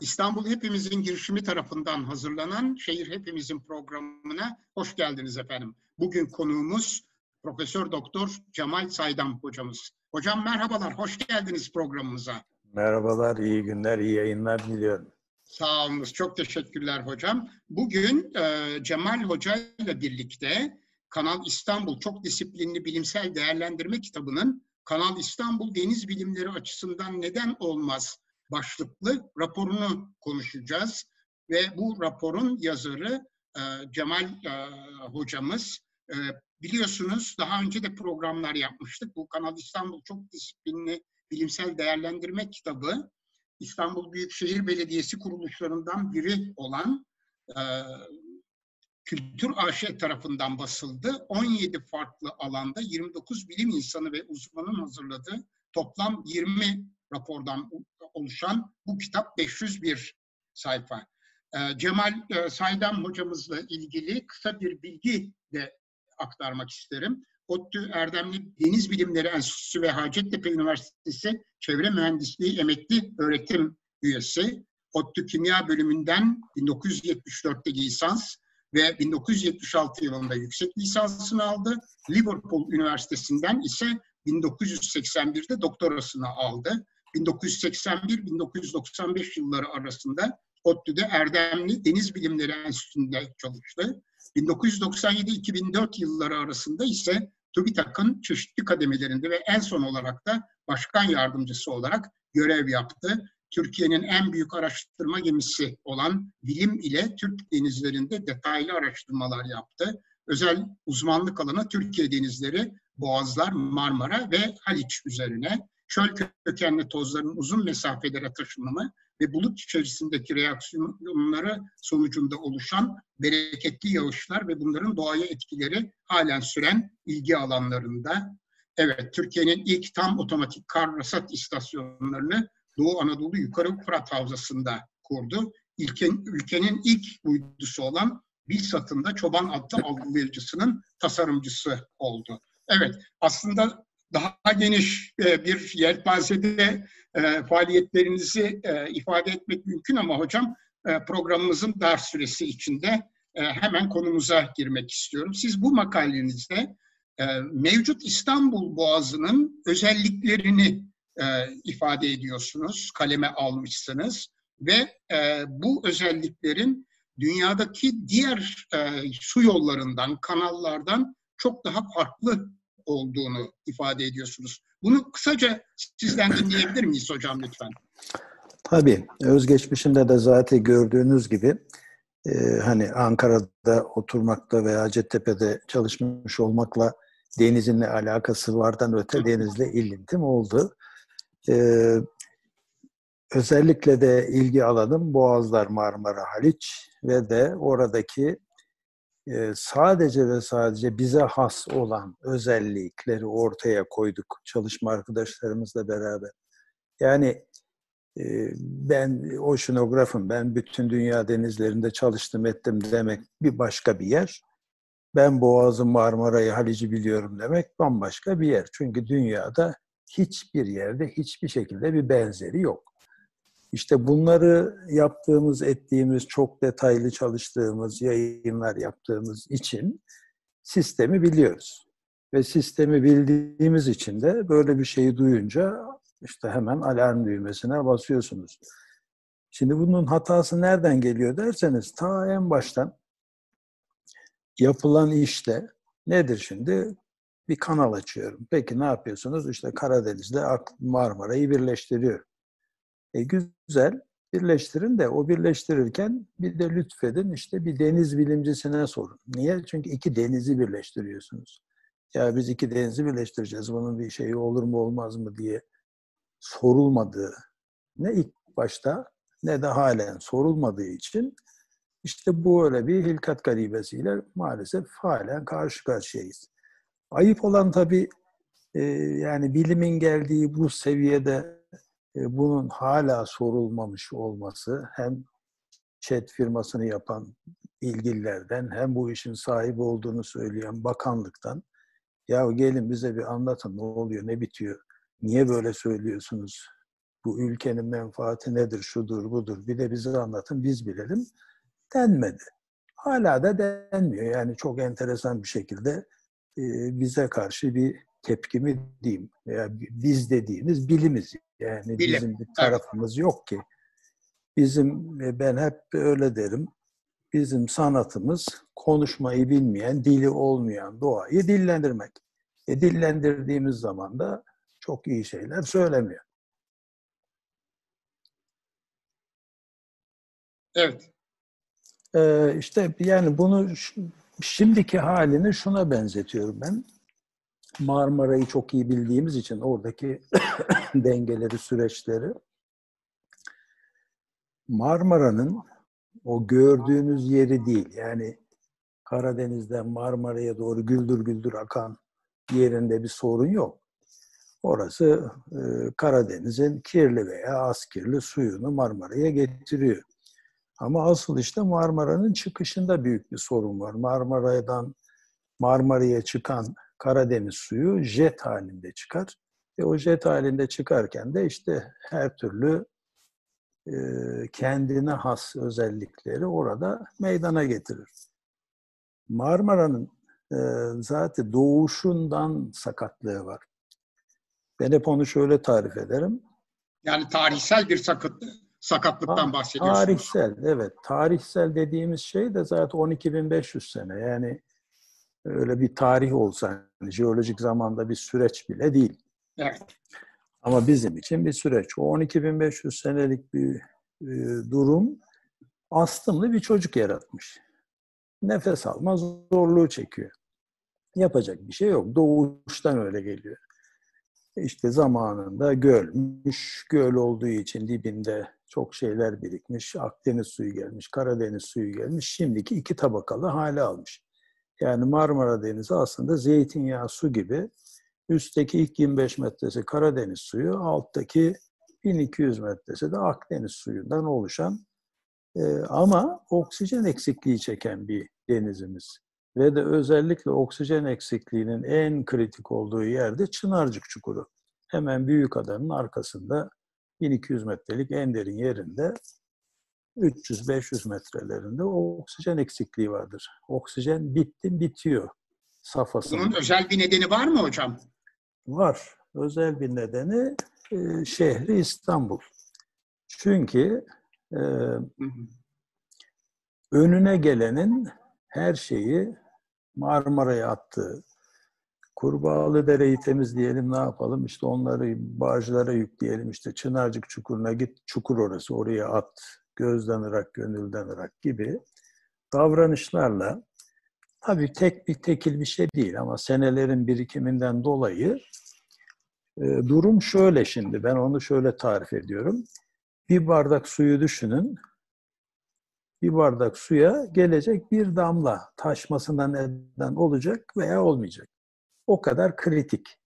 İstanbul Hepimizin girişimi tarafından hazırlanan Şehir Hepimizin programına hoş geldiniz efendim. Bugün konuğumuz Profesör Doktor Cemal Saydam hocamız. Hocam merhabalar, hoş geldiniz programımıza. Merhabalar, iyi günler, iyi yayınlar diliyorum. Sağ olunuz, çok teşekkürler hocam. Bugün Cemal Hoca ile birlikte Kanal İstanbul Çok Disiplinli Bilimsel Değerlendirme kitabının Kanal İstanbul Deniz Bilimleri Açısından Neden Olmaz başlıklı raporunu konuşacağız. Ve bu raporun yazarı Cemal hocamız. Biliyorsunuz daha önce de programlar yapmıştık. Bu Kanal İstanbul Çok Disiplinli Bilimsel Değerlendirme kitabı İstanbul Büyükşehir Belediyesi kuruluşlarından biri olan Kültür AŞ tarafından basıldı. 17 farklı alanda 29 bilim insanı ve uzmanın hazırladığı toplam 20 rapordan oluşan bu kitap 501 sayfa. Cemal Saydam hocamızla ilgili kısa bir bilgi de aktarmak isterim. ODTÜ Erdemli Deniz Bilimleri Enstitüsü ve Hacettepe Üniversitesi Çevre Mühendisliği Emekli Öğretim Üyesi. ODTÜ Kimya Bölümünden 1974'te lisans ve 1976 yılında yüksek lisansını aldı. Liverpool Üniversitesi'nden ise 1981'de doktorasını aldı. 1981-1995 yılları arasında ODTÜ'de Erdemli Deniz Bilimleri Enstitüsü'nde çalıştı. 1997-2004 yılları arasında ise TÜBİTAK'ın çeşitli kademelerinde ve en son olarak da başkan yardımcısı olarak görev yaptı. Türkiye'nin en büyük araştırma gemisi olan Bilim ile Türk denizlerinde detaylı araştırmalar yaptı. Özel uzmanlık alanı Türkiye denizleri, boğazlar, Marmara ve Haliç üzerine. Çöl kökenli tozların uzun mesafelere taşınımı ve bulut içerisindeki reaksiyonları sonucunda oluşan bereketli yağışlar ve bunların doğaya etkileri halen süren ilgi alanlarında. Evet, Türkiye'nin ilk tam otomatik kar rasat istasyonlarını Doğu Anadolu Yukarı Fırat Havzası'nda kurdu. Ülkenin ilk uydusu olan Bilsat'ında Çoban adlı algılayıcısının tasarımcısı oldu. Evet, aslında daha geniş bir yelpazede faaliyetlerinizi ifade etmek mümkün ama hocam programımızın dar süresi içinde hemen konumuza girmek istiyorum. Siz bu makalenizde mevcut İstanbul Boğazı'nın özelliklerini ifade ediyorsunuz, kaleme almışsınız ve bu özelliklerin dünyadaki diğer su yollarından, kanallardan çok daha farklı olduğunu ifade ediyorsunuz. Bunu kısaca sizden dinleyebilir miyiz hocam lütfen? Tabii. Özgeçmişimde de zaten gördüğünüz gibi hani Ankara'da oturmakla veya Hacettepe'de çalışmış olmakla denizinle alakası vardan öte denizle ilgintim oldu. Özellikle de ilgi alanım Boğazlar, Marmara, Haliç ve de oradaki sadece ve sadece bize has olan özellikleri ortaya koyduk çalışma arkadaşlarımızla beraber. Yani ben oşinografım, ben bütün dünya denizlerinde çalıştım ettim demek bir başka bir yer. Ben Boğaz'ı, Marmara'yı, Halic'i biliyorum demek bambaşka bir yer. Çünkü dünyada hiçbir yerde hiçbir şekilde bir benzeri yok. İşte bunları yaptığımız, ettiğimiz, çok detaylı çalıştığımız, yayınlar yaptığımız için sistemi biliyoruz. Ve sistemi bildiğimiz için de böyle bir şeyi duyunca işte hemen alarm düğmesine basıyorsunuz. Şimdi bunun hatası nereden geliyor derseniz ta en baştan yapılan işte nedir şimdi? Bir kanal açıyorum. Peki ne yapıyorsunuz? İşte Karadeniz'le Marmara'yı birleştiriyorum. Güzel, birleştirin de o birleştirirken bir de lütfedin işte bir deniz bilimcisine sorun. Niye? Çünkü iki denizi birleştiriyorsunuz. Ya biz iki denizi birleştireceğiz, bunun bir şeyi olur mu olmaz mı diye sorulmadığı, ne ilk başta ne de halen sorulmadığı için işte bu öyle bir hilkat garibesiyle maalesef halen karşı karşıyayız. Ayıp olan tabii yani bilimin geldiği bu seviyede bunun hala sorulmamış olması hem ÇED firmasını yapan ilgililerden hem bu işin sahibi olduğunu söyleyen bakanlıktan ya gelin bize bir anlatın ne oluyor, ne bitiyor, niye böyle söylüyorsunuz bu ülkenin menfaati nedir, şudur, budur, bir de bize anlatın, biz bilelim denmedi. Hala da denmiyor. Yani çok enteresan bir şekilde bize karşı bir tepki mi diyeyim, veya biz dediğimiz bilimiz. Yani bilim. Bizim bir tarafımız yok ki. Bizim, ben hep öyle derim, bizim sanatımız konuşmayı bilmeyen, dili olmayan doğayı dillendirmek. Dillendirdiğimiz zaman da çok iyi şeyler söylemiyor. Evet. İşte yani bunu şimdiki halini şuna benzetiyorum ben. Marmara'yı çok iyi bildiğimiz için oradaki dengeleri, süreçleri. Marmara'nın o gördüğünüz yeri değil. Yani Karadeniz'den Marmara'ya doğru güldür güldür akan yerinde bir sorun yok. Orası Karadeniz'in kirli veya az kirli suyunu Marmara'ya getiriyor. Ama asıl işte Marmara'nın çıkışında büyük bir sorun var. Marmara'ya çıkan Karadeniz suyu jet halinde çıkar. O jet halinde çıkarken de işte her türlü kendine has özellikleri orada meydana getirir. Marmara'nın zaten doğuşundan sakatlığı var. Ben hep onu şöyle tarif ederim. Yani tarihsel bir sakatlıktan bahsediyorsunuz. Tarihsel, evet. Tarihsel dediğimiz şey de zaten 12.500 sene. Yani öyle bir tarih olsa, jeolojik zamanda bir süreç bile değil. Evet. Ama bizim için bir süreç. O 12.500 senelik bir durum astımlı bir çocuk yaratmış. Nefes alma zorluğu çekiyor. Yapacak bir şey yok. Doğuştan öyle geliyor. İşte zamanında gölmüş. Göl olduğu için dibinde çok şeyler birikmiş. Akdeniz suyu gelmiş, Karadeniz suyu gelmiş. Şimdiki iki tabakalı hale almış. Yani Marmara Denizi aslında zeytinyağı su gibi. Üstteki ilk 25 metresi Karadeniz suyu, alttaki 1200 metresi de Akdeniz suyundan oluşan ama oksijen eksikliği çeken bir denizimiz. Ve de özellikle oksijen eksikliğinin en kritik olduğu yerde Çınarcık Çukuru. Hemen Büyükada'nın arkasında 1200 metrelik en derin yerinde 300-500 metrelerinde oksijen eksikliği vardır. Oksijen bitiyor safhasında. Bunun özel bir nedeni var mı hocam? Var. Özel bir nedeni şehri İstanbul. Çünkü önüne gelenin her şeyi Marmara'ya attığı, Kurbağalıdere'yi temizleyelim, ne yapalım? İşte onları barjlara yükleyelim, işte Çınarcık Çukuru'na git, çukur orası, oraya at, gözden ırak, gönülden ırak gibi davranışlarla, tabii tekil bir şey değil ama senelerin birikiminden dolayı durum şöyle şimdi. Ben onu şöyle tarif ediyorum. Bir bardak suyu düşünün. Bir bardak suya gelecek bir damla taşmasına neden olacak veya olmayacak. O kadar kritik.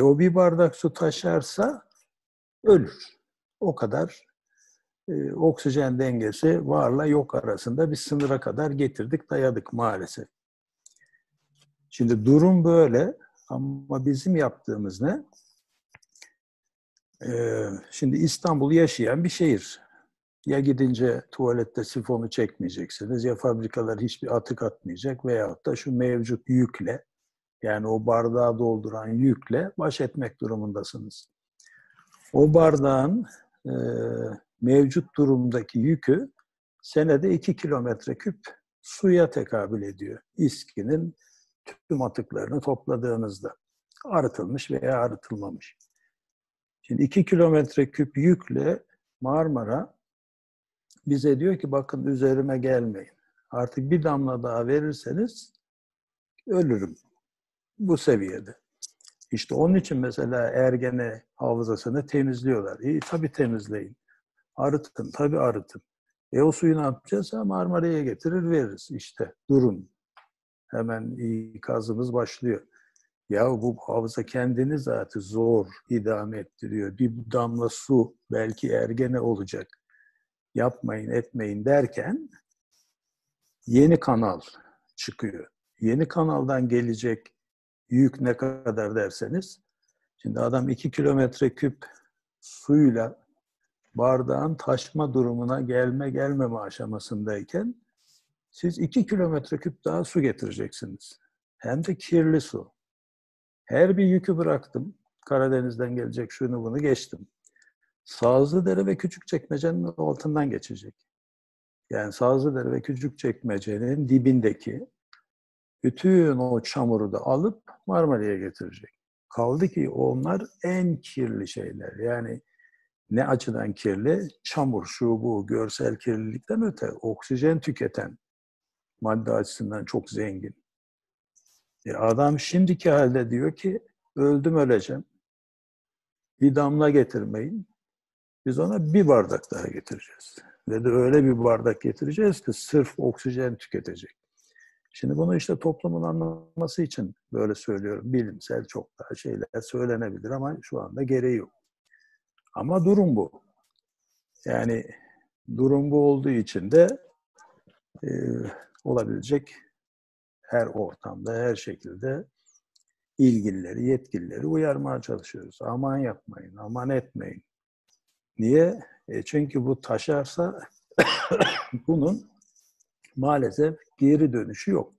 O bir bardak su taşarsa ölür. O kadar oksijen dengesi varla yok arasında bir sınıra kadar getirdik, dayadık maalesef. Şimdi durum böyle ama bizim yaptığımız ne? Şimdi İstanbul yaşayan bir şehir. Ya gidince tuvalette sifonu çekmeyeceksiniz, ya fabrikalar hiçbir atık atmayacak veyahut da şu mevcut yükle, yani o bardağı dolduran yükle baş etmek durumundasınız. O bardağın mevcut durumdaki yükü senede 2 kilometreküp suya tekabül ediyor. İSKİ'nin tüm atıklarını topladığınızda arıtılmış veya arıtılmamış. Şimdi 2 kilometreküp yükle Marmara bize diyor ki bakın üzerime gelmeyin. Artık bir damla daha verirseniz ölürüm bu seviyede. İşte onun için mesela Ergene havzasını temizliyorlar. Tabii temizleyin. Arıtın, tabii arıtın. O suyu ne yapacağız? Marmara'ya getirir veririz. İşte durun. Hemen ikazımız başlıyor. Ya bu havza kendini zaten zor idame ettiriyor. Bir damla su belki Ergene olacak. Yapmayın, etmeyin derken yeni kanal çıkıyor. Yeni kanaldan gelecek yük ne kadar derseniz. Şimdi adam 2 kilometreküp suyla bardağın taşma durumuna gelmeme aşamasındayken siz 2 kilometreküp daha su getireceksiniz. Hem de kirli su. Her bir yükü bıraktım. Karadeniz'den gelecek şunu bunu geçtim. Sazlıdere ve Küçükçekmece'nin altından geçecek. Yani Sazlıdere ve Küçükçekmece'nin dibindeki bütün o çamuru da alıp Marmara'ya getirecek. Kaldı ki onlar en kirli şeyler. Yani ne açıdan kirli? Çamur, şu bu, görsel kirlilikten öte oksijen tüketen madde açısından çok zengin. Adam şimdiki halde diyor ki öldüm öleceğim. Bir damla getirmeyin. Biz ona bir bardak daha getireceğiz. Ve de öyle bir bardak getireceğiz ki sırf oksijen tüketecek. Şimdi bunu işte toplumun anlaması için böyle söylüyorum. Bilimsel çok daha şeyler söylenebilir ama şu anda gereği yok. Ama durum bu. Yani durum bu olduğu için de olabilecek her ortamda, her şekilde ilgilileri, yetkilileri uyarmaya çalışıyoruz. Aman yapmayın, aman etmeyin. Niye? Çünkü bu taşarsa bunun maalesef geri dönüşü yok.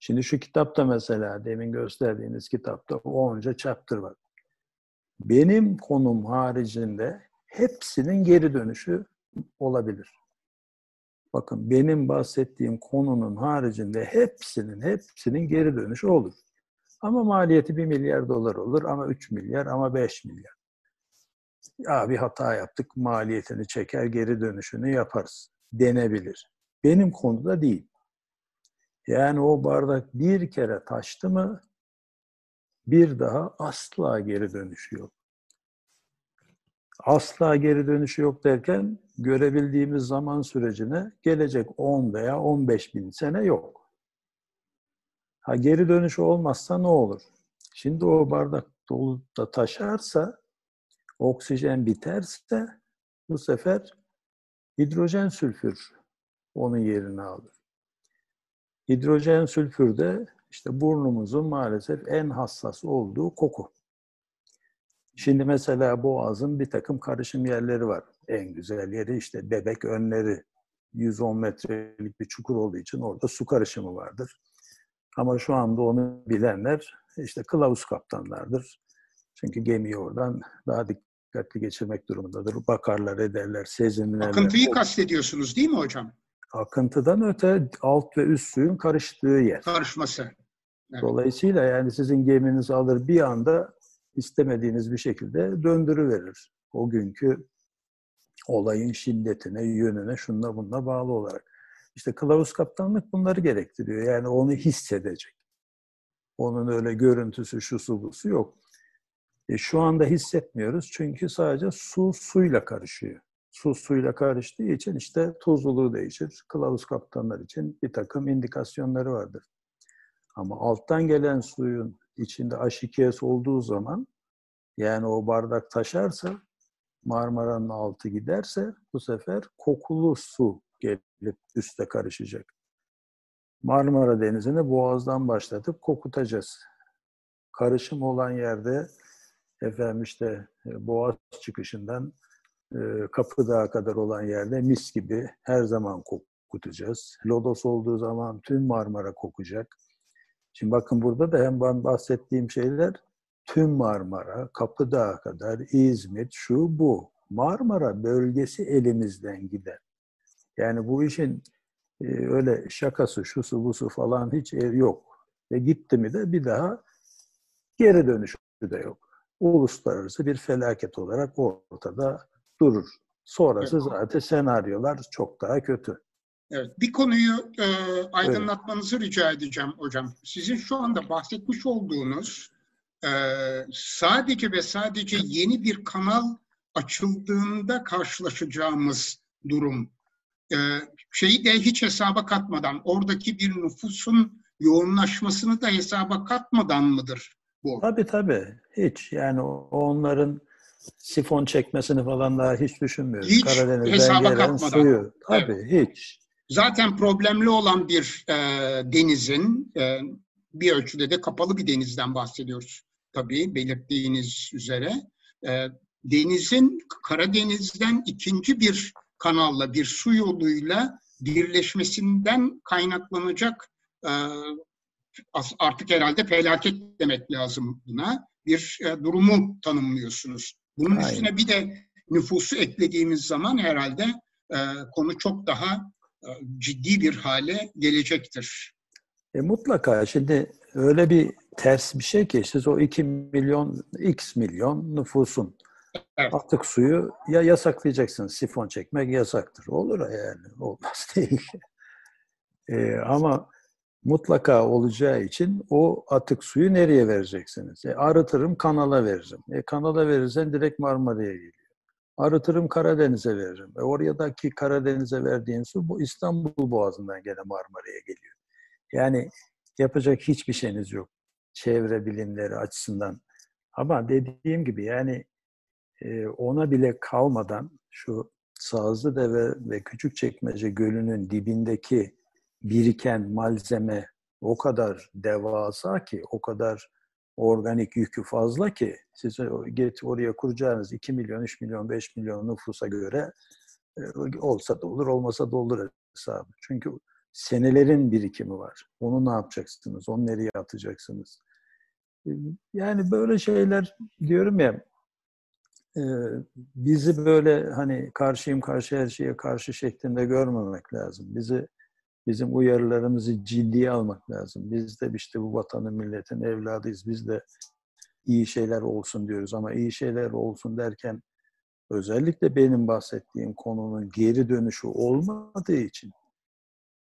Şimdi şu kitapta mesela, demin gösterdiğiniz kitapta onca chapter var. Benim konum haricinde hepsinin geri dönüşü olabilir. Bakın benim bahsettiğim konunun haricinde hepsinin geri dönüşü olur. Ama maliyeti 1 milyar dolar olur, ama 3 milyar, ama 5 milyar. Ya bir hata yaptık, maliyetini çeker, geri dönüşünü yaparız denebilir. Benim konuda değil. Yani o bardak bir kere taştı mı bir daha asla geri dönüşü yok. Asla geri dönüşü yok derken görebildiğimiz zaman sürecine gelecek 10 veya 15 bin sene yok. Ha geri dönüşü olmazsa ne olur? Şimdi o bardak dolup da taşarsa, oksijen biterse bu sefer hidrojen sülfür onun yerini alır. Hidrojen sülfür de işte burnumuzun maalesef en hassas olduğu koku. Şimdi mesela Boğaz'ın bir takım karışım yerleri var. En güzel yeri işte Bebek Önleri. 110 metrelik bir çukur olduğu için orada su karışımı vardır. Ama şu anda onu bilenler işte kılavuz kaptanlardır. Çünkü gemiyi oradan daha dikkatli geçirmek durumundadır. Bakarlar, ederler, sezinlerler. Akıntıyı kastediyorsunuz değil mi hocam? Akıntıdan öte alt ve üst suyun karıştığı yer. Karışması. Evet. Dolayısıyla yani sizin geminizi alır bir anda istemediğiniz bir şekilde döndürüverir. O günkü olayın şiddetine, yönüne, şununla bununla bağlı olarak. İşte kılavuz kaptanlık bunları gerektiriyor. Yani onu hissedecek. Onun öyle görüntüsü, şusu, busu yok. Şu anda hissetmiyoruz çünkü sadece su suyla karışıyor. Su suyla karıştığı için işte tuzluluğu değişir. Kılavuz kaptanlar için bir takım indikasyonları vardır. Ama alttan gelen suyun içinde H2S olduğu zaman, yani o bardak taşarsa, Marmara'nın altı giderse bu sefer kokulu su gelip üste karışacak. Marmara Denizi'ni Boğaz'dan başlatıp kokutacağız. Karışım olan yerde efendim işte Boğaz çıkışından Kapıdağ'a kadar olan yerde mis gibi her zaman kokutacağız. Lodos olduğu zaman tüm Marmara kokacak. Şimdi bakın burada da hem ben bahsettiğim şeyler tüm Marmara, Kapıdağ'a kadar, İzmit, şu bu. Marmara bölgesi elimizden gider. Yani bu işin öyle şakası, şusu, busu falan hiç yok. Ve gitti mi de bir daha geri dönüşü de yok. Uluslararası bir felaket olarak ortada durur. Sonrası evet. Zaten senaryolar çok daha kötü. Evet, bir konuyu aydınlatmanızı rica edeceğim hocam. Sizin şu anda bahsetmiş olduğunuz sadece ve sadece yeni bir kanal açıldığında karşılaşacağımız durum. Şeyi de hiç hesaba katmadan, oradaki bir nüfusun yoğunlaşmasını da hesaba katmadan mıdır bu? Tabii tabii. Hiç. Yani onların sifon çekmesini falan daha hiç düşünmüyoruz. Hiç Karadeniz'den hesaba gelen suyu. Tabii evet. Hiç. Zaten problemli olan bir denizin, bir ölçüde de kapalı bir denizden bahsediyoruz. Tabii belirttiğiniz üzere denizin Karadeniz'den ikinci bir kanalla, bir su yoluyla birleşmesinden kaynaklanacak artık herhalde felaket demek lazım buna. Bir durumu tanımlıyorsunuz. Bunun Aynen. üstüne bir de nüfusu eklediğimiz zaman herhalde konu çok daha ciddi bir hale gelecektir. Mutlaka. Şimdi öyle bir ters bir şey ki siz o 2 milyon, x milyon nüfusun evet. artık suyu ya yasaklayacaksınız. Sifon çekmek yasaktır. Olur yani. Olmaz değil. Ama mutlaka olacağı için o atık suyu nereye vereceksiniz? Arıtırım kanala veririm. Kanala verirsen direkt Marmara'ya geliyor. Arıtırım Karadeniz'e veririm. Oradaki Karadeniz'e verdiğin su bu İstanbul Boğazı'ndan gene Marmara'ya geliyor. Yani yapacak hiçbir şeyiniz yok çevre bilimleri açısından. Ama dediğim gibi yani ona bile kalmadan şu Sazlıdere ve Küçükçekmece Gölü'nün dibindeki biriken malzeme o kadar devasa ki, o kadar organik yükü fazla ki siz oraya kuracağınız 2 milyon, 3 milyon, 5 milyon nüfusa göre olsa da olur, olmasa da olur hesabı. Çünkü senelerin birikimi var. Onu ne yapacaksınız? Onu nereye atacaksınız? Yani böyle şeyler diyorum ya, bizi böyle hani karşıyım karşı her şeye karşı şeklinde görmemek lazım. Bizim uyarılarımızı ciddiye almak lazım. Biz de işte bu vatanın, milletin evladıyız. Biz de iyi şeyler olsun diyoruz ama iyi şeyler olsun derken özellikle benim bahsettiğim konunun geri dönüşü olmadığı için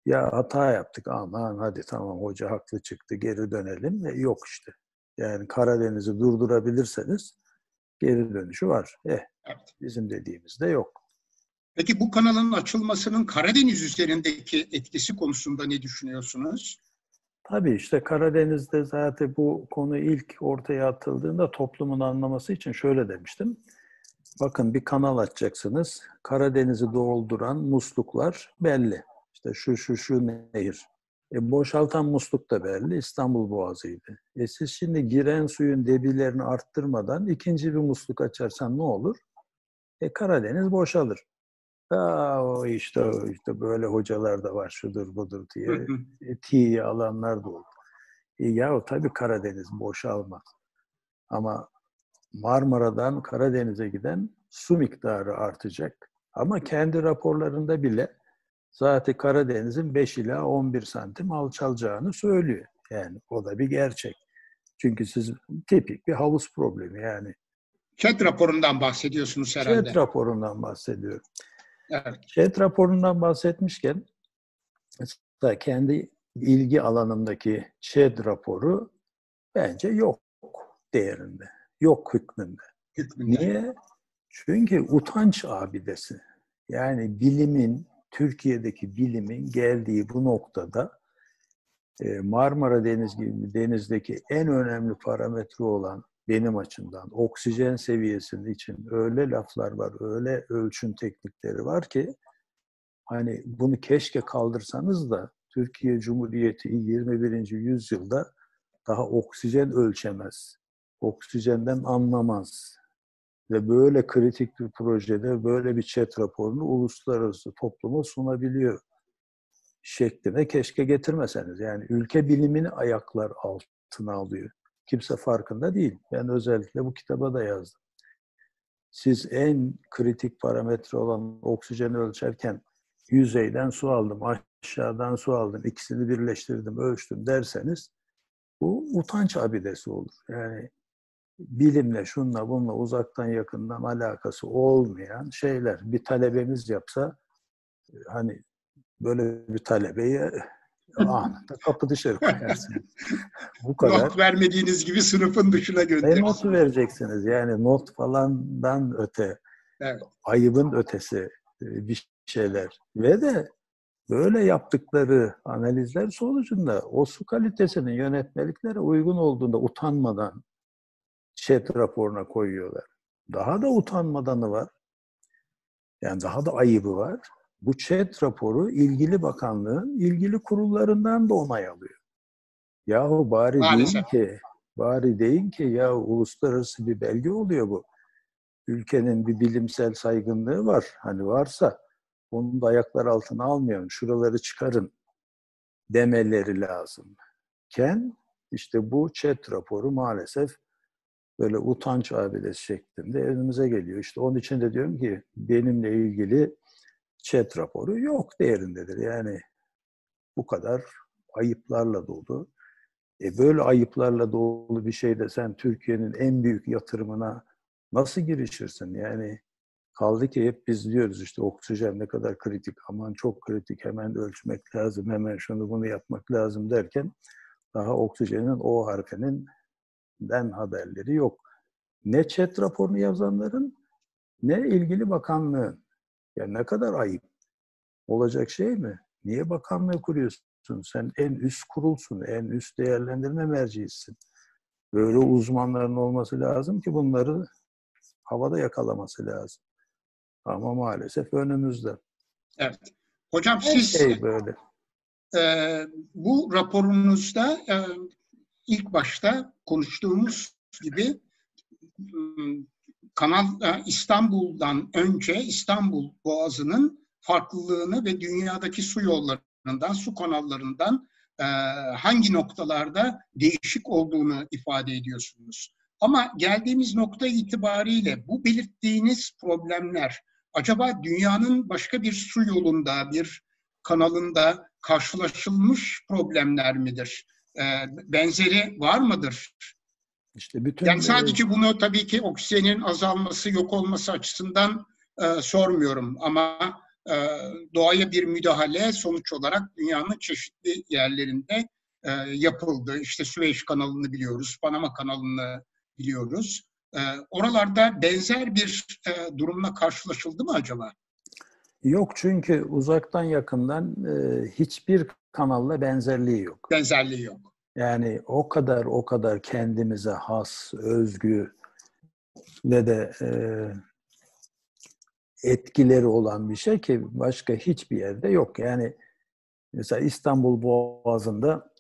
ya hata yaptık aman hadi tamam hoca haklı çıktı geri dönelim ve yok işte. Yani Karadeniz'i durdurabilirseniz geri dönüşü var. Bizim dediğimizde yok. Peki bu kanalın açılmasının Karadeniz üzerindeki etkisi konusunda ne düşünüyorsunuz? Tabii işte Karadeniz'de zaten bu konu ilk ortaya atıldığında toplumun anlaması için şöyle demiştim. Bakın bir kanal açacaksınız. Karadeniz'i dolduran musluklar belli. İşte şu nehir. Boşaltan musluk da belli. İstanbul Boğazı'ydı. Siz şimdi giren suyun debilerini arttırmadan ikinci bir musluk açarsan ne olur? Karadeniz boşalır. İşte böyle hocalar da var şudur budur diye tiye alanlar da oldu. Ya tabii Karadeniz boşalmaz. Ama Marmara'dan Karadeniz'e giden su miktarı artacak. Ama kendi raporlarında bile zaten Karadeniz'in 5 ila 11 santim alçalacağını söylüyor. Yani o da bir gerçek. Çünkü siz tipik bir havuz problemi yani. ÇED raporundan bahsediyorsunuz herhalde. ÇED raporundan bahsediyorum. Evet. ÇED raporundan bahsetmişken da kendi ilgi alanımdaki ÇED raporu bence yok değerinde. Yok hükmünde. Niye? Çünkü utanç abidesi. Yani bilimin, Türkiye'deki bilimin geldiği bu noktada Marmara Denizi gibi denizdeki en önemli parametre olan benim açımdan oksijen seviyesinin için öyle laflar var, öyle ölçüm teknikleri var ki hani bunu keşke kaldırsanız da Türkiye Cumhuriyeti 21. yüzyılda daha oksijen ölçemez. Oksijenden anlamaz. Ve böyle kritik bir projede böyle bir ÇED raporunu uluslararası topluma sunabiliyor şeklinde keşke getirmeseniz. Yani ülke bilimini ayaklar altına alıyor. Kimse farkında değil. Ben özellikle bu kitaba da yazdım. Siz en kritik parametre olan oksijeni ölçerken yüzeyden su aldım, aşağıdan su aldım, ikisini birleştirdim, ölçtüm derseniz bu utanç abidesi olur. Yani bilimle, şunla, bununla, uzaktan, yakından alakası olmayan şeyler. Bir talebemiz yapsa hani böyle bir talebeye anında kapı dışarı koyarsınız. Bu kadar. Not vermediğiniz gibi sınıfın dışına gönderirsiniz. Notu vereceksiniz. Yani not falandan öte. Evet. Ayıbın ötesi bir şeyler. Ve de böyle yaptıkları analizler sonucunda o su kalitesinin yönetmeliklere uygun olduğunda utanmadan ÇED raporuna koyuyorlar. Daha da utanmadanı var. Yani daha da ayıbı var. Bu ÇED raporu ilgili bakanlığın ilgili kurullarından da onay alıyor. Yahu bari deyin ki ya uluslararası bir belge oluyor bu. ülkenin bir bilimsel saygınlığı var. Hani varsa onu da ayaklar altına almayalım, şuraları çıkarın demeleri lazımken işte bu ÇED raporu maalesef böyle utanç abidesi şeklinde önümüze geliyor. İşte onun için de diyorum ki benimle ilgili ÇED raporu yok değerindedir. Yani bu kadar ayıplarla dolu. Böyle ayıplarla dolu bir şeyde sen Türkiye'nin en büyük yatırımına nasıl girişirsin? Yani kaldı ki hep biz diyoruz işte oksijen ne kadar kritik, aman çok kritik, hemen ölçmek lazım, hemen şunu bunu yapmak lazım derken daha oksijenin O harfinden haberleri yok. Ne ÇED raporunu yazanların ne ilgili bakanlığın. Ya ne kadar ayıp. Olacak şey mi? Niye bakanlığı kuruyorsun? Sen en üst kurulsun, en üst değerlendirme merciisin. Böyle uzmanların olması lazım ki bunları havada yakalaması lazım. Ama maalesef önümüzde. Evet. Hocam siz böyle. Bu raporunuzda ilk başta konuştuğumuz gibi Kanal İstanbul'dan önce İstanbul Boğazı'nın farklılığını ve dünyadaki su yollarından, su kanallarından hangi noktalarda değişik olduğunu ifade ediyorsunuz. Ama geldiğimiz nokta itibariyle bu belirttiğiniz problemler acaba dünyanın başka bir su yolunda, bir kanalında karşılaşılmış problemler midir? Benzeri var mıdır? İşte bütün yani sadece bunu tabii ki oksijenin azalması, yok olması açısından sormuyorum ama doğaya bir müdahale sonuç olarak dünyanın çeşitli yerlerinde yapıldı. İşte Süveyş kanalını biliyoruz, Panama kanalını biliyoruz. Oralarda benzer bir durumla karşılaşıldı mı acaba? Yok, çünkü uzaktan yakından hiçbir kanalla benzerliği yok. Benzerliği yok. Yani o kadar kendimize has, özgü ve de etkileri olan bir şey ki başka hiçbir yerde yok. Yani mesela İstanbul Boğazı'nda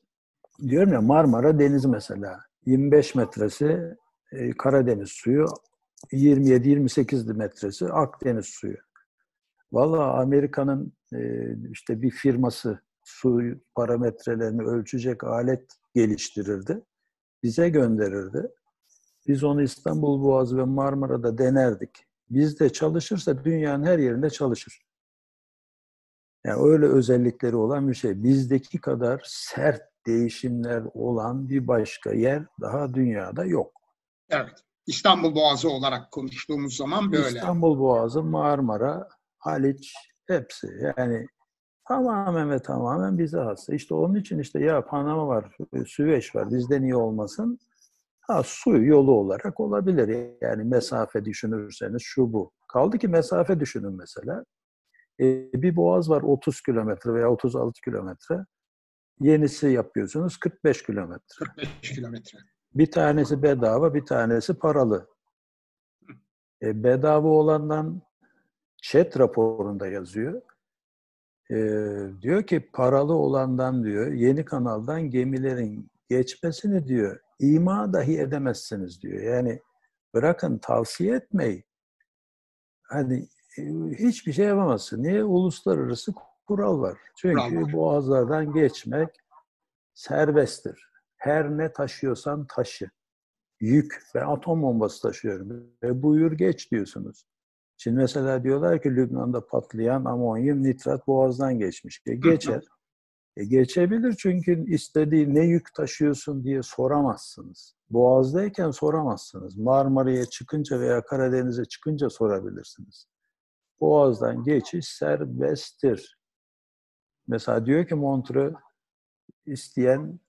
diyorum ya, Marmara Denizi mesela 25 metresi Karadeniz suyu, 27-28 metresi Akdeniz suyu. Vallahi Amerika'nın işte bir firması su parametrelerini ölçecek alet geliştirirdi. Bize gönderirdi. Biz onu İstanbul Boğazı ve Marmara'da denerdik. Bizde çalışırsa dünyanın her yerinde çalışır. Yani öyle özellikleri olan bir şey. Bizdeki kadar sert değişimler olan bir başka yer daha dünyada yok. Evet. İstanbul Boğazı olarak konuştuğumuz zaman böyle. İstanbul Boğazı, Marmara, Haliç, hepsi. Yani tamamen ve tamamen bize has. İşte onun için işte ya Panama var, Süveyş var, bizden iyi olmasın. Ha, su yolu olarak olabilir. Yani mesafe düşünürseniz şu bu. Kaldı ki mesafe düşünün mesela. Bir boğaz var 30 kilometre veya 36 kilometre. Yenisi yapıyorsunuz 45 kilometre. 45 kilometre. Bir tanesi bedava, bir tanesi paralı. Bedava olandan ÇED raporunda yazıyor. Diyor ki paralı olandan diyor, yeni kanaldan gemilerin geçmesini diyor, ima dahi edemezsiniz diyor. Yani bırakın tavsiye etmeyi. Hani hiçbir şey yapamazsın. Niye? Uluslararası kural var. Çünkü boğazlardan geçmek serbesttir. Her ne taşıyorsan taşı. Yük. Ben atom bombası taşıyorum. Buyur geç diyorsunuz. Şimdi mesela diyorlar ki Lübnan'da patlayan amonyum nitrat boğazdan geçmiş. Geçer. Geçebilir çünkü istediği ne yük taşıyorsun diye soramazsınız. Boğaz'dayken soramazsınız. Marmara'ya çıkınca veya Karadeniz'e çıkınca sorabilirsiniz. Boğaz'dan geçiş serbesttir. Mesela diyor ki Montrö isteyen,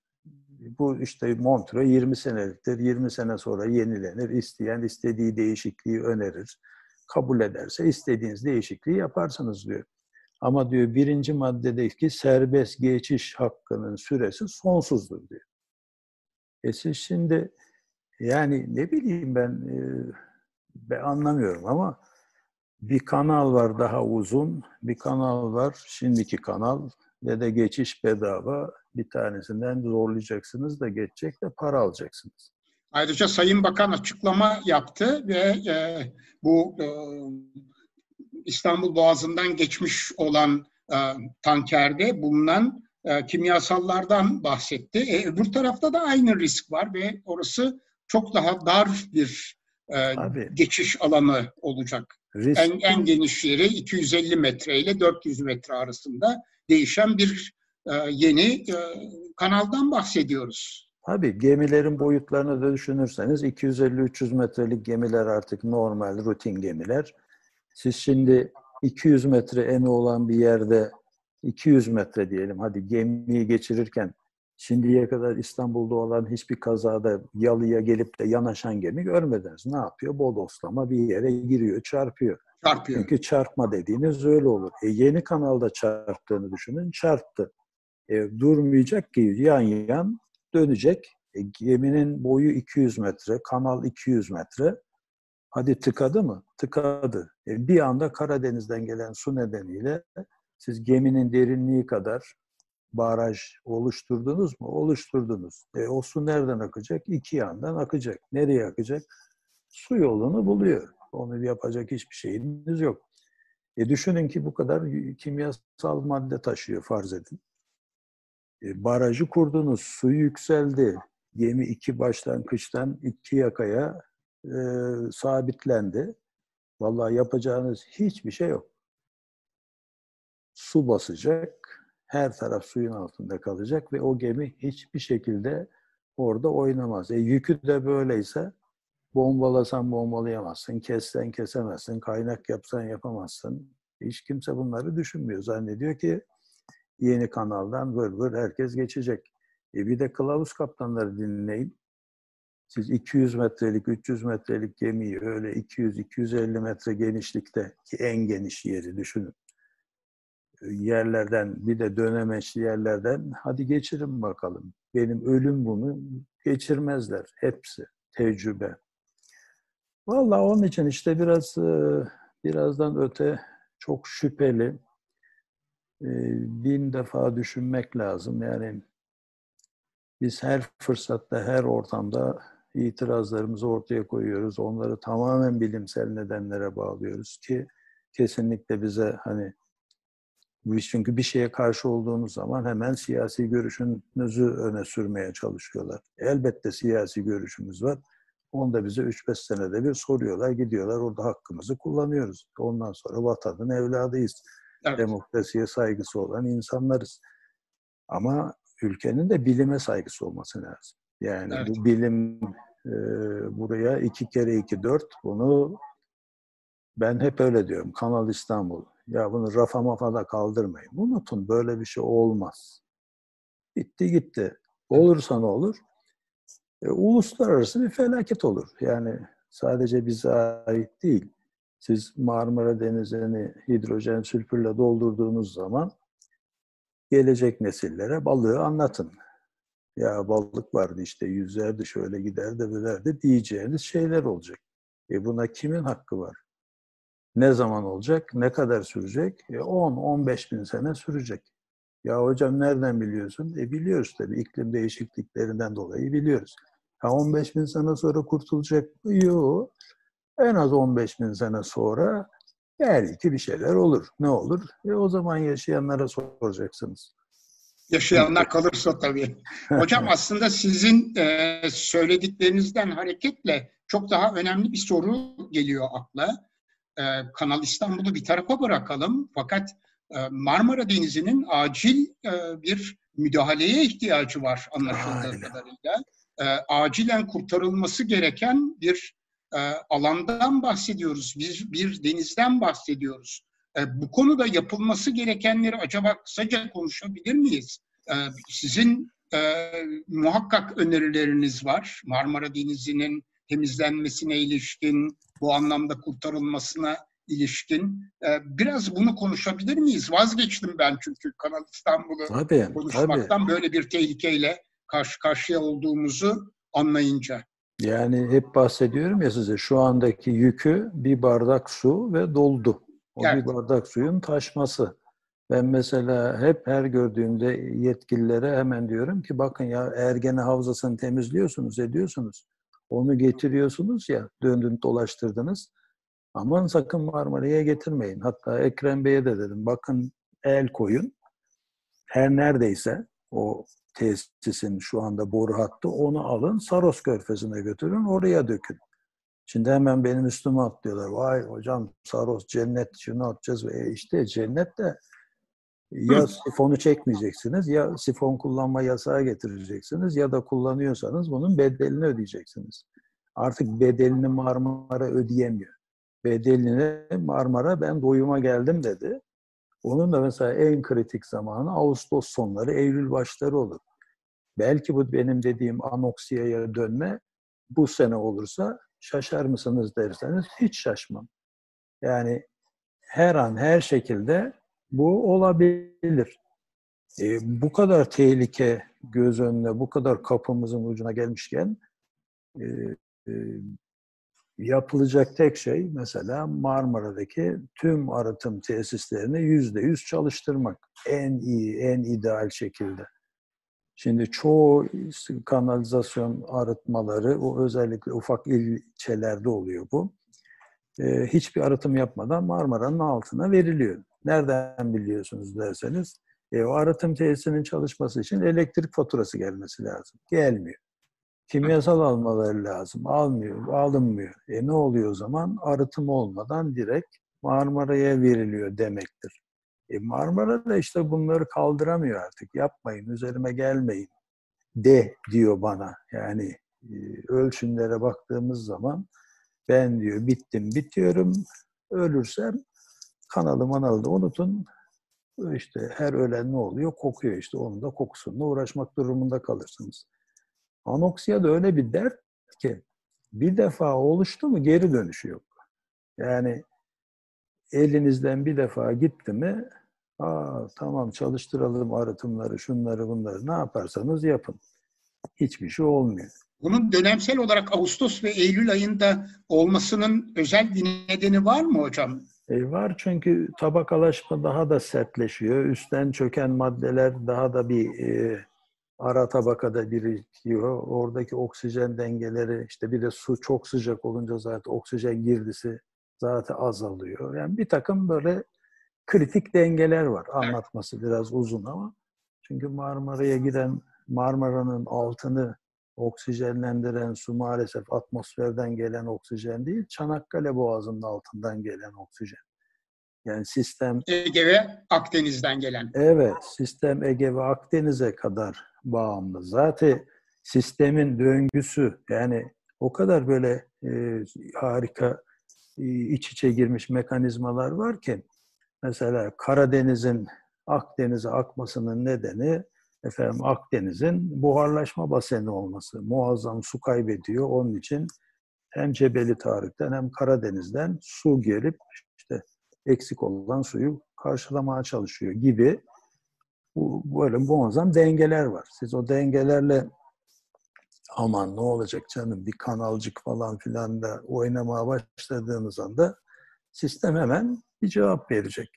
bu işte Montrö 20 seneliktir. 20 sene sonra yenilenir. İsteyen istediği değişikliği önerir. Kabul ederse istediğiniz değişikliği yaparsınız diyor. Ama diyor 1. maddedeki serbest geçiş hakkının süresi sonsuzdur diyor. Siz şimdi yani ne bileyim ben anlamıyorum ama bir kanal var daha uzun, bir kanal var şimdiki kanal ve de geçiş bedava, bir tanesinden zorlayacaksınız da geçecek de para alacaksınız. Ayrıca Sayın Bakan açıklama yaptı ve bu İstanbul Boğazı'ndan geçmiş olan tankerde bulunan kimyasallardan bahsetti. Öbür tarafta da aynı risk var ve orası çok daha dar bir geçiş alanı olacak. En geniş yeri 250 metre ile 400 metre arasında değişen bir yeni kanaldan bahsediyoruz. Tabii gemilerin boyutlarını da düşünürseniz 250-300 metrelik gemiler artık normal, rutin gemiler. Siz şimdi 200 metre eni olan bir yerde 200 metre diyelim, hadi gemiyi geçirirken şimdiye kadar İstanbul'da olan hiçbir kazada yalıya gelip de yanaşan gemi görmediniz. Ne yapıyor? Bodoslama bir yere giriyor, çarpıyor. Çarpıyor. Çünkü çarpma dediğiniz öyle olur. Yeni kanalda çarptığını düşünün, çarptı. Durmayacak ki, yan yan dönecek. Geminin boyu 200 metre, kanal 200 metre. Hadi tıkadı mı? Tıkadı. Bir anda Karadeniz'den gelen su nedeniyle siz geminin derinliği kadar baraj oluşturdunuz mu? Oluşturdunuz. O su nereden akacak? İki yandan akacak. Nereye akacak? Su yolunu buluyor. Onu yapacak hiçbir şeyiniz yok. Düşünün ki bu kadar kimyasal madde taşıyor, farz edin. Barajı kurdunuz, suyu yükseldi. Gemi iki baştan kıştan iki yakaya sabitlendi. Vallahi yapacağınız hiçbir şey yok. Su basacak, her taraf suyun altında kalacak ve o gemi hiçbir şekilde orada oynamaz. Yükü de böyleyse bombalasan bombalayamazsın, kessen kesemezsin, kaynak yapsan yapamazsın. Hiç kimse bunları düşünmüyor. Zannediyor ki yeni kanaldan vır vır herkes geçecek. Bir de kılavuz kaptanları dinleyin. Siz 200 metrelik, 300 metrelik gemiyi öyle 200-250 metre genişlikte, ki en geniş yeri düşünün, yerlerden, bir de dönemeçli yerlerden, hadi geçirin bakalım. Benim ölüm bunu geçirmezler. Hepsi tecrübe. Vallahi onun için işte birazdan öte çok şüpheli. Bin defa düşünmek lazım. Yani biz her fırsatta, her ortamda itirazlarımızı ortaya koyuyoruz. Onları tamamen bilimsel nedenlere bağlıyoruz ki kesinlikle bize hani, çünkü bir şeye karşı olduğunuz zaman hemen siyasi görüşünüzü öne sürmeye çalışıyorlar. Elbette siyasi görüşümüz var. Onu da bize 3-5 senede bir soruyorlar, gidiyorlar. Orada hakkımızı kullanıyoruz. Ondan sonra vatanın evladıyız. Evet. Demokrasiye saygısı olan insanlarız. Ama ülkenin de bilime saygısı olması lazım. Yani evet, bu bilim buraya 2 kere 2 4. Bunu ben hep öyle diyorum. Kanal İstanbul. Ya bunu rafa mafa da kaldırmayın. Unutun, böyle bir şey olmaz. Bitti gitti. Olursa ne olur? Uluslararası bir felaket olur. Yani sadece bize ait değil. Siz Marmara Denizi'ni hidrojen sülfürle doldurduğunuz zaman gelecek nesillere balığı anlatın. Ya balık vardı işte, yüzerdi, şöyle giderdi, böylerdi diyeceğiniz şeyler olacak. Buna kimin hakkı var? Ne zaman olacak? Ne kadar sürecek? 10-15 bin sene sürecek. Ya hocam nereden biliyorsun? Biliyoruz tabii. İklim değişikliklerinden dolayı biliyoruz. Ha 15 bin sene sonra kurtulacak mı? Yok. En az 15 bin sene sonra belki bir şeyler olur. Ne olur? O zaman yaşayanlara soracaksınız. Yaşayanlar kalırsa tabii. Hocam aslında sizin söylediklerinizden hareketle çok daha önemli bir soru geliyor akla. Kanal İstanbul'u bir tarafa bırakalım, fakat Marmara Denizi'nin acil bir müdahaleye ihtiyacı var anlaşıldığı kadarıyla. Acilen kurtarılması gereken bir alandan bahsediyoruz, bir denizden bahsediyoruz. Bu konuda yapılması gerekenleri acaba kısaca konuşabilir miyiz? Sizin muhakkak önerileriniz var Marmara Denizi'nin temizlenmesine ilişkin, bu anlamda kurtarılmasına ilişkin. Biraz bunu konuşabilir miyiz? Vazgeçtim ben çünkü Kanal İstanbul'u konuşmaktan, böyle bir tehlikeyle karşı karşıya olduğumuzu anlayınca. Yani hep bahsediyorum ya size, şu andaki yükü bir bardak su ve doldu. O bir bardak suyun taşması. Ben mesela hep her gördüğümde yetkililere hemen diyorum ki bakın ya Ergene havzasını temizliyorsunuz, ediyorsunuz. Onu getiriyorsunuz ya, döndünüp dolaştırdınız. Aman sakın Marmara'ya getirmeyin. Hatta Ekrem Bey'e de dedim, bakın el koyun. Her neredeyse o tesisin şu anda boru hattı, onu alın Saros Körfezi'ne götürün, oraya dökün. Şimdi hemen benim üstüme atlıyorlar. Vay hocam Saros cennet, şunu atacağız. İşte cennet de ya sifonu çekmeyeceksiniz, ya sifon kullanma yasağı getireceksiniz, ya da kullanıyorsanız bunun bedelini ödeyeceksiniz. Artık bedelini Marmara ödeyemiyor. Bedelini Marmara ben doyuma geldim dedi. Onun da mesela en kritik zamanı Ağustos sonları, Eylül başları olur. Belki bu benim dediğim anoksiyaya dönme bu sene olursa şaşar mısınız derseniz hiç şaşmam. Yani her an her şekilde bu olabilir. Bu kadar tehlike göz önüne, bu kadar kapımızın ucuna gelmişken yapılacak tek şey mesela Marmara'daki tüm arıtım tesislerini %100 çalıştırmak. En iyi, en ideal şekilde. Şimdi çoğu kanalizasyon arıtmaları, o özellikle ufak ilçelerde oluyor bu. Hiçbir arıtım yapmadan Marmara'nın altına veriliyor. Nereden biliyorsunuz derseniz, o arıtım tesisinin çalışması için elektrik faturası gelmesi lazım. Gelmiyor. Kimyasal almaları lazım. Almıyor, alınmıyor. Ne oluyor o zaman? Arıtım olmadan direkt Marmara'ya veriliyor demektir. Marmara da işte bunları kaldıramıyor artık. Yapmayın, üzerime gelmeyin de diyor bana. Yani ölçümlere baktığımız zaman ben diyor bittim, bitiyorum. Ölürsem kanalı manalı da unutun. İşte her ölen ne oluyor? Kokuyor işte. Onun da kokusunla uğraşmak durumunda kalırsınız. Anoksiya da öyle bir dert ki bir defa oluştu mu geri dönüşü yok. Yani elinizden bir defa gitti mi, aa tamam çalıştıralım arıtımları, şunları bunları, ne yaparsanız yapın. Hiçbir şey olmuyor. Bunun dönemsel olarak Ağustos ve Eylül ayında olmasının özel bir nedeni var mı hocam? Var çünkü tabakalaşma daha da sertleşiyor. Üstten çöken maddeler daha da bir ara tabakada birikiyor. Oradaki oksijen dengeleri, işte bir de su çok sıcak olunca zaten oksijen girdisi zaten azalıyor. Yani bir takım böyle kritik dengeler var. Anlatması biraz uzun ama. Çünkü Marmara'ya giden, Marmara'nın altını oksijenlendiren su maalesef atmosferden gelen oksijen değil, Çanakkale Boğazı'nın altından gelen oksijen. Yani sistem Ege ve Akdeniz'den gelen. Evet, sistem Ege ve Akdeniz'e kadar bağımlı. Zaten sistemin döngüsü, yani o kadar böyle harika iç içe girmiş mekanizmalar var ki, mesela Karadeniz'in Akdeniz'e akmasının nedeni efendim Akdeniz'in buharlaşma baseni olması. Muazzam su kaybediyor. Onun için hem Cebeli Tarık'tan hem Karadeniz'den su gelip işte eksik olan suyu karşılamaya çalışıyor gibi böyle muazzam dengeler var. Siz o dengelerle aman ne olacak canım bir kanalcık falan filan da oynamaya başladığınız anda sistem hemen bir cevap verecek.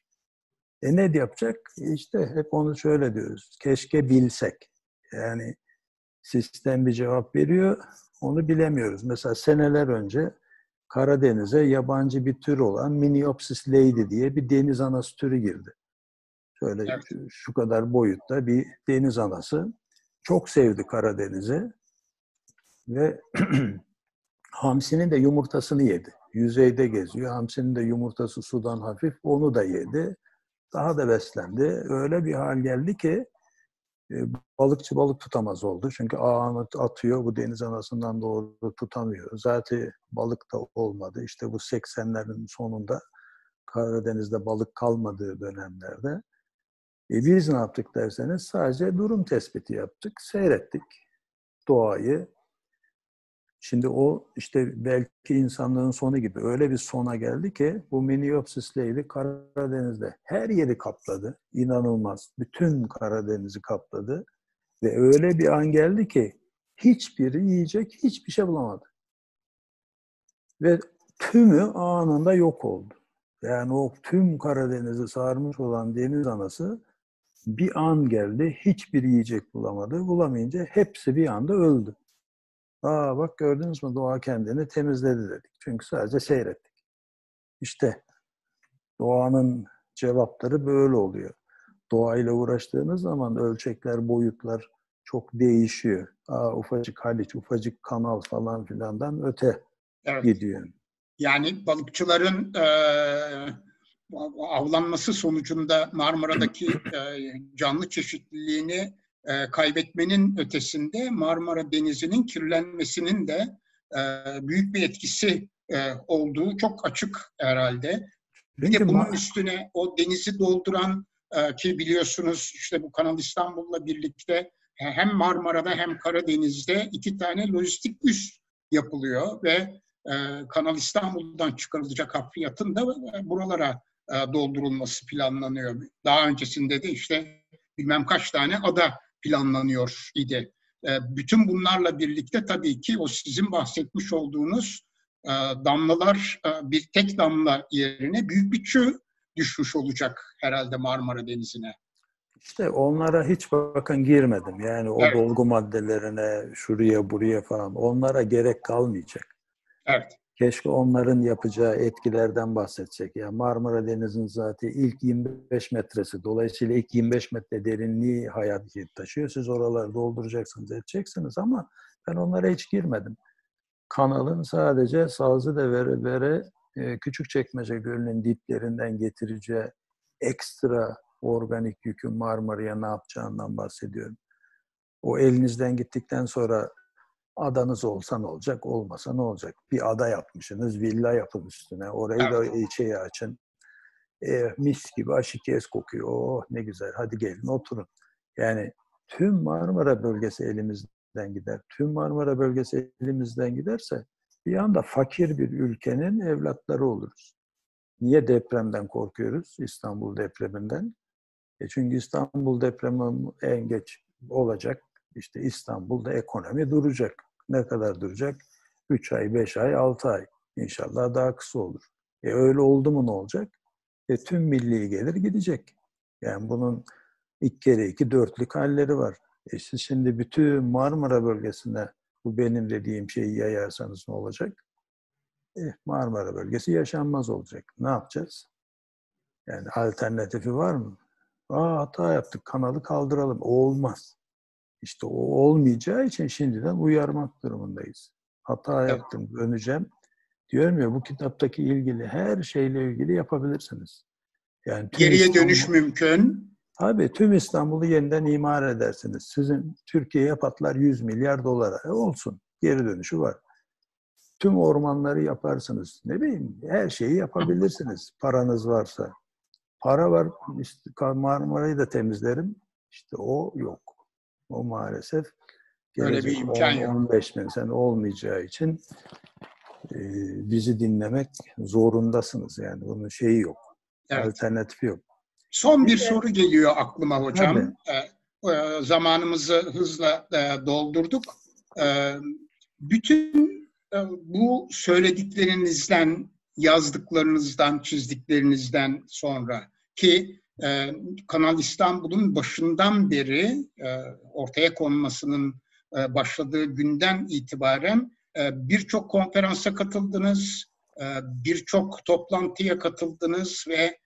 Ne yapacak? İşte hep onu şöyle diyoruz. Keşke bilsek. Yani sistem bir cevap veriyor, onu bilemiyoruz. Mesela seneler önce Karadeniz'e yabancı bir tür olan Miniopsis lady diye bir deniz anası türü girdi. Şöyle evet. Şu kadar boyutta bir deniz anası. Çok sevdi Karadeniz'i ve hamsinin de yumurtasını yedi. Yüzeyde geziyor. Hamsinin de yumurtası sudan hafif. Onu da yedi. Daha da beslendi. Öyle bir hal geldi ki balıkçı balık tutamaz oldu. Çünkü ağını atıyor. Bu deniz anasından doğru tutamıyor. Zaten balık da olmadı. İşte bu 80'lerin sonunda Karadeniz'de balık kalmadığı dönemlerde. Biz ne yaptık derseniz sadece durum tespiti yaptık. Seyrettik doğayı. Şimdi o işte belki insanlığın sonu gibi öyle bir sona geldi ki bu Miniopsis lady Karadeniz'de her yeri kapladı. İnanılmaz. Bütün Karadeniz'i kapladı. Ve öyle bir an geldi ki hiçbiri yiyecek hiçbir şey bulamadı. Ve tümü anında yok oldu. Yani o tüm Karadeniz'i sarmış olan deniz anası bir an geldi. Hiçbir yiyecek bulamadı. Bulamayınca hepsi bir anda öldü. Aa bak gördünüz mü doğa kendini temizledi dedik. Çünkü sadece seyrettik. İşte doğanın cevapları böyle oluyor. Doğayla uğraştığınız zaman ölçekler, boyutlar çok değişiyor. Aa, ufacık Haliç, ufacık kanal falan filandan öte evet. Gidiyor. Yani balıkçıların avlanması sonucunda Marmara'daki canlı çeşitliliğini kaybetmenin ötesinde Marmara Denizi'nin kirlenmesinin de büyük bir etkisi olduğu çok açık herhalde. Bir de bunun üstüne o denizi dolduran ki biliyorsunuz işte bu Kanal İstanbul'la birlikte hem Marmara'da hem Karadeniz'de 2 tane lojistik üs yapılıyor ve Kanal İstanbul'dan çıkarılacak hafriyatın da buralara doldurulması planlanıyor. Daha öncesinde de işte bilmem kaç tane ada planlanıyor idi. Bütün bunlarla birlikte tabii ki o sizin bahsetmiş olduğunuz damlalar bir tek damla yerine büyük bir çığ düşmüş olacak herhalde Marmara Denizi'ne. İşte onlara hiç bakın girmedim. Yani o evet. Dolgu maddelerine, şuraya buraya falan onlara gerek kalmayacak. Evet. Keşke onların yapacağı etkilerden bahsedecek. Yani Marmara Denizi'nin zaten ilk 25 metresi. Dolayısıyla ilk 25 metre derinliği hayat taşıyor. Siz oraları dolduracaksınız, edeceksiniz ama ben onlara hiç girmedim. Kanalın sadece Sazlıdere Küçükçekmece Gölü'nün diplerinden getireceği ekstra organik yükün Marmara'ya ne yapacağından bahsediyorum. O elinizden gittikten sonra adanız olsa ne olacak, olmasa ne olacak? Bir ada yapmışsınız, villa yapın üstüne. Orayı evet. Da içeye açın. Mis gibi H2S kokuyor. Oh ne güzel, hadi gelin oturun. Yani tüm Marmara bölgesi elimizden gider. Tüm Marmara bölgesi elimizden giderse bir anda fakir bir ülkenin evlatları oluruz. Niye depremden korkuyoruz? İstanbul depreminden. Çünkü İstanbul depremi en geç olacak. İşte İstanbul'da ekonomi duracak. Ne kadar duracak? 3 ay, 5 ay, 6 ay. İnşallah daha kısa olur. Öyle oldu mu ne olacak? Tüm milli gelir gidecek. Yani bunun 2 kere 2 dörtlük halleri var. Siz şimdi bütün Marmara bölgesine bu benim dediğim şeyi yayarsanız ne olacak? Marmara bölgesi yaşanmaz olacak. Ne yapacağız? Yani alternatifi var mı? Aa hata yaptık, kanalı kaldıralım. O olmaz. İşte o olmayacağı için şimdiden uyarmak durumundayız. Hata yaptım, döneceğim. Diyorum ya bu kitaptaki ilgili her şeyle ilgili yapabilirsiniz. Yani geriye dönüş mümkün. Tabii tüm İstanbul'u yeniden imar edersiniz. Sizin Türkiye'ye patlar 100 milyar dolara. Olsun. Geri dönüşü var. Tüm ormanları yaparsınız. Ne bileyim her şeyi yapabilirsiniz. Paranız varsa. Para var. Marmara'yı da temizlerim. İşte o yok. O maalesef böyle bir imkan yok. 15 bin sene olmayacağı için bizi dinlemek zorundasınız. Yani bunun şeyi yok. Evet. Alternatifi yok. Son bir soru geliyor aklıma hocam. Zamanımızı hızla doldurduk. Bütün bu söylediklerinizden, yazdıklarınızdan, çizdiklerinizden sonra ki Kanal İstanbul'un başından beri ortaya konmasının başladığı günden itibaren birçok konferansa katıldınız, birçok toplantıya katıldınız ve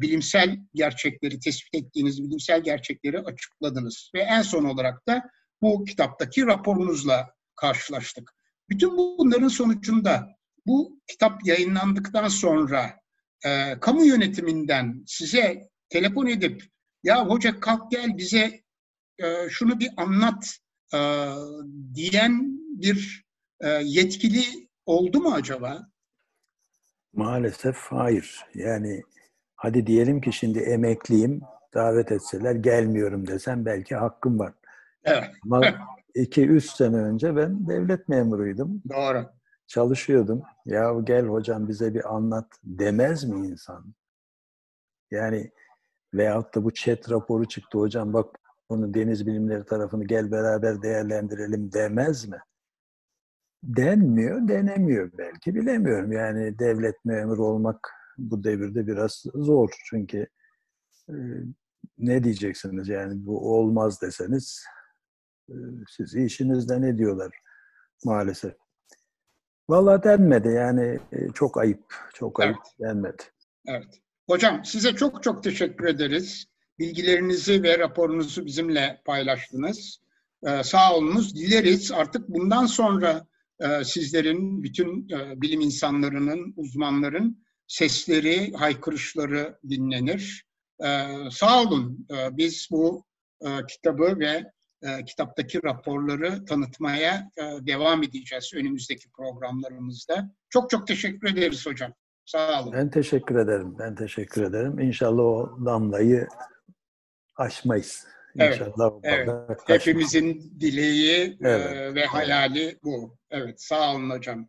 bilimsel gerçekleri tespit ettiğiniz bilimsel gerçekleri açıkladınız. Ve en son olarak da bu kitaptaki raporunuzla karşılaştık. Bütün bunların sonucunda bu kitap yayınlandıktan sonra kamu yönetiminden size telefon edip ya hoca kalk gel bize şunu bir anlat diyen bir yetkili oldu mu acaba? Maalesef hayır. Yani hadi diyelim ki şimdi emekliyim, davet etseler gelmiyorum desem belki hakkım var. Evet. Ama 2-3 sene önce ben devlet memuruydum. Doğru. Çalışıyordum. Ya gel hocam bize bir anlat demez mi insan? Yani veyahut da bu ÇED raporu çıktı hocam bak bunu deniz bilimleri tarafını gel beraber değerlendirelim demez mi? Denmiyor, denemiyor belki bilemiyorum. Yani devlet memuru olmak bu devirde biraz zor çünkü ne diyeceksiniz yani bu olmaz deseniz sizi işinizden ediyorlar. maalesef. Vallahi denmedi yani, çok ayıp, çok ayıp, evet, denmedi. Evet. Hocam size çok çok teşekkür ederiz. Bilgilerinizi ve raporunuzu bizimle paylaştınız. Sağ olunuz, dileriz artık bundan sonra sizlerin, bütün bilim insanlarının, uzmanların sesleri, haykırışları dinlenir. Sağ olun, biz bu kitabı ve kitaptaki raporları tanıtmaya devam edeceğiz önümüzdeki programlarımızda. Çok çok teşekkür ederiz hocam. Sağ olun. Ben teşekkür ederim. Ben teşekkür ederim. İnşallah o damlayı aşmayız. İnşallah. Evet. Evet. Hepimizin dileği, evet, ve hayali bu. Evet. Sağ olun hocam.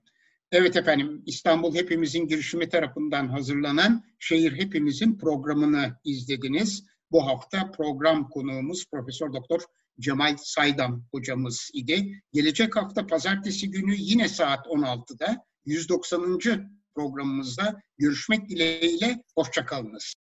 Evet efendim, İstanbul Hepimizin girişimi tarafından hazırlanan Şehir Hepimizin programını izlediniz. Bu hafta program konuğumuz Profesör Doktor Cemal Saydam hocamız idi. Gelecek hafta pazartesi günü yine saat 16'da 190. programımızda görüşmek dileğiyle, hoşça kalınız.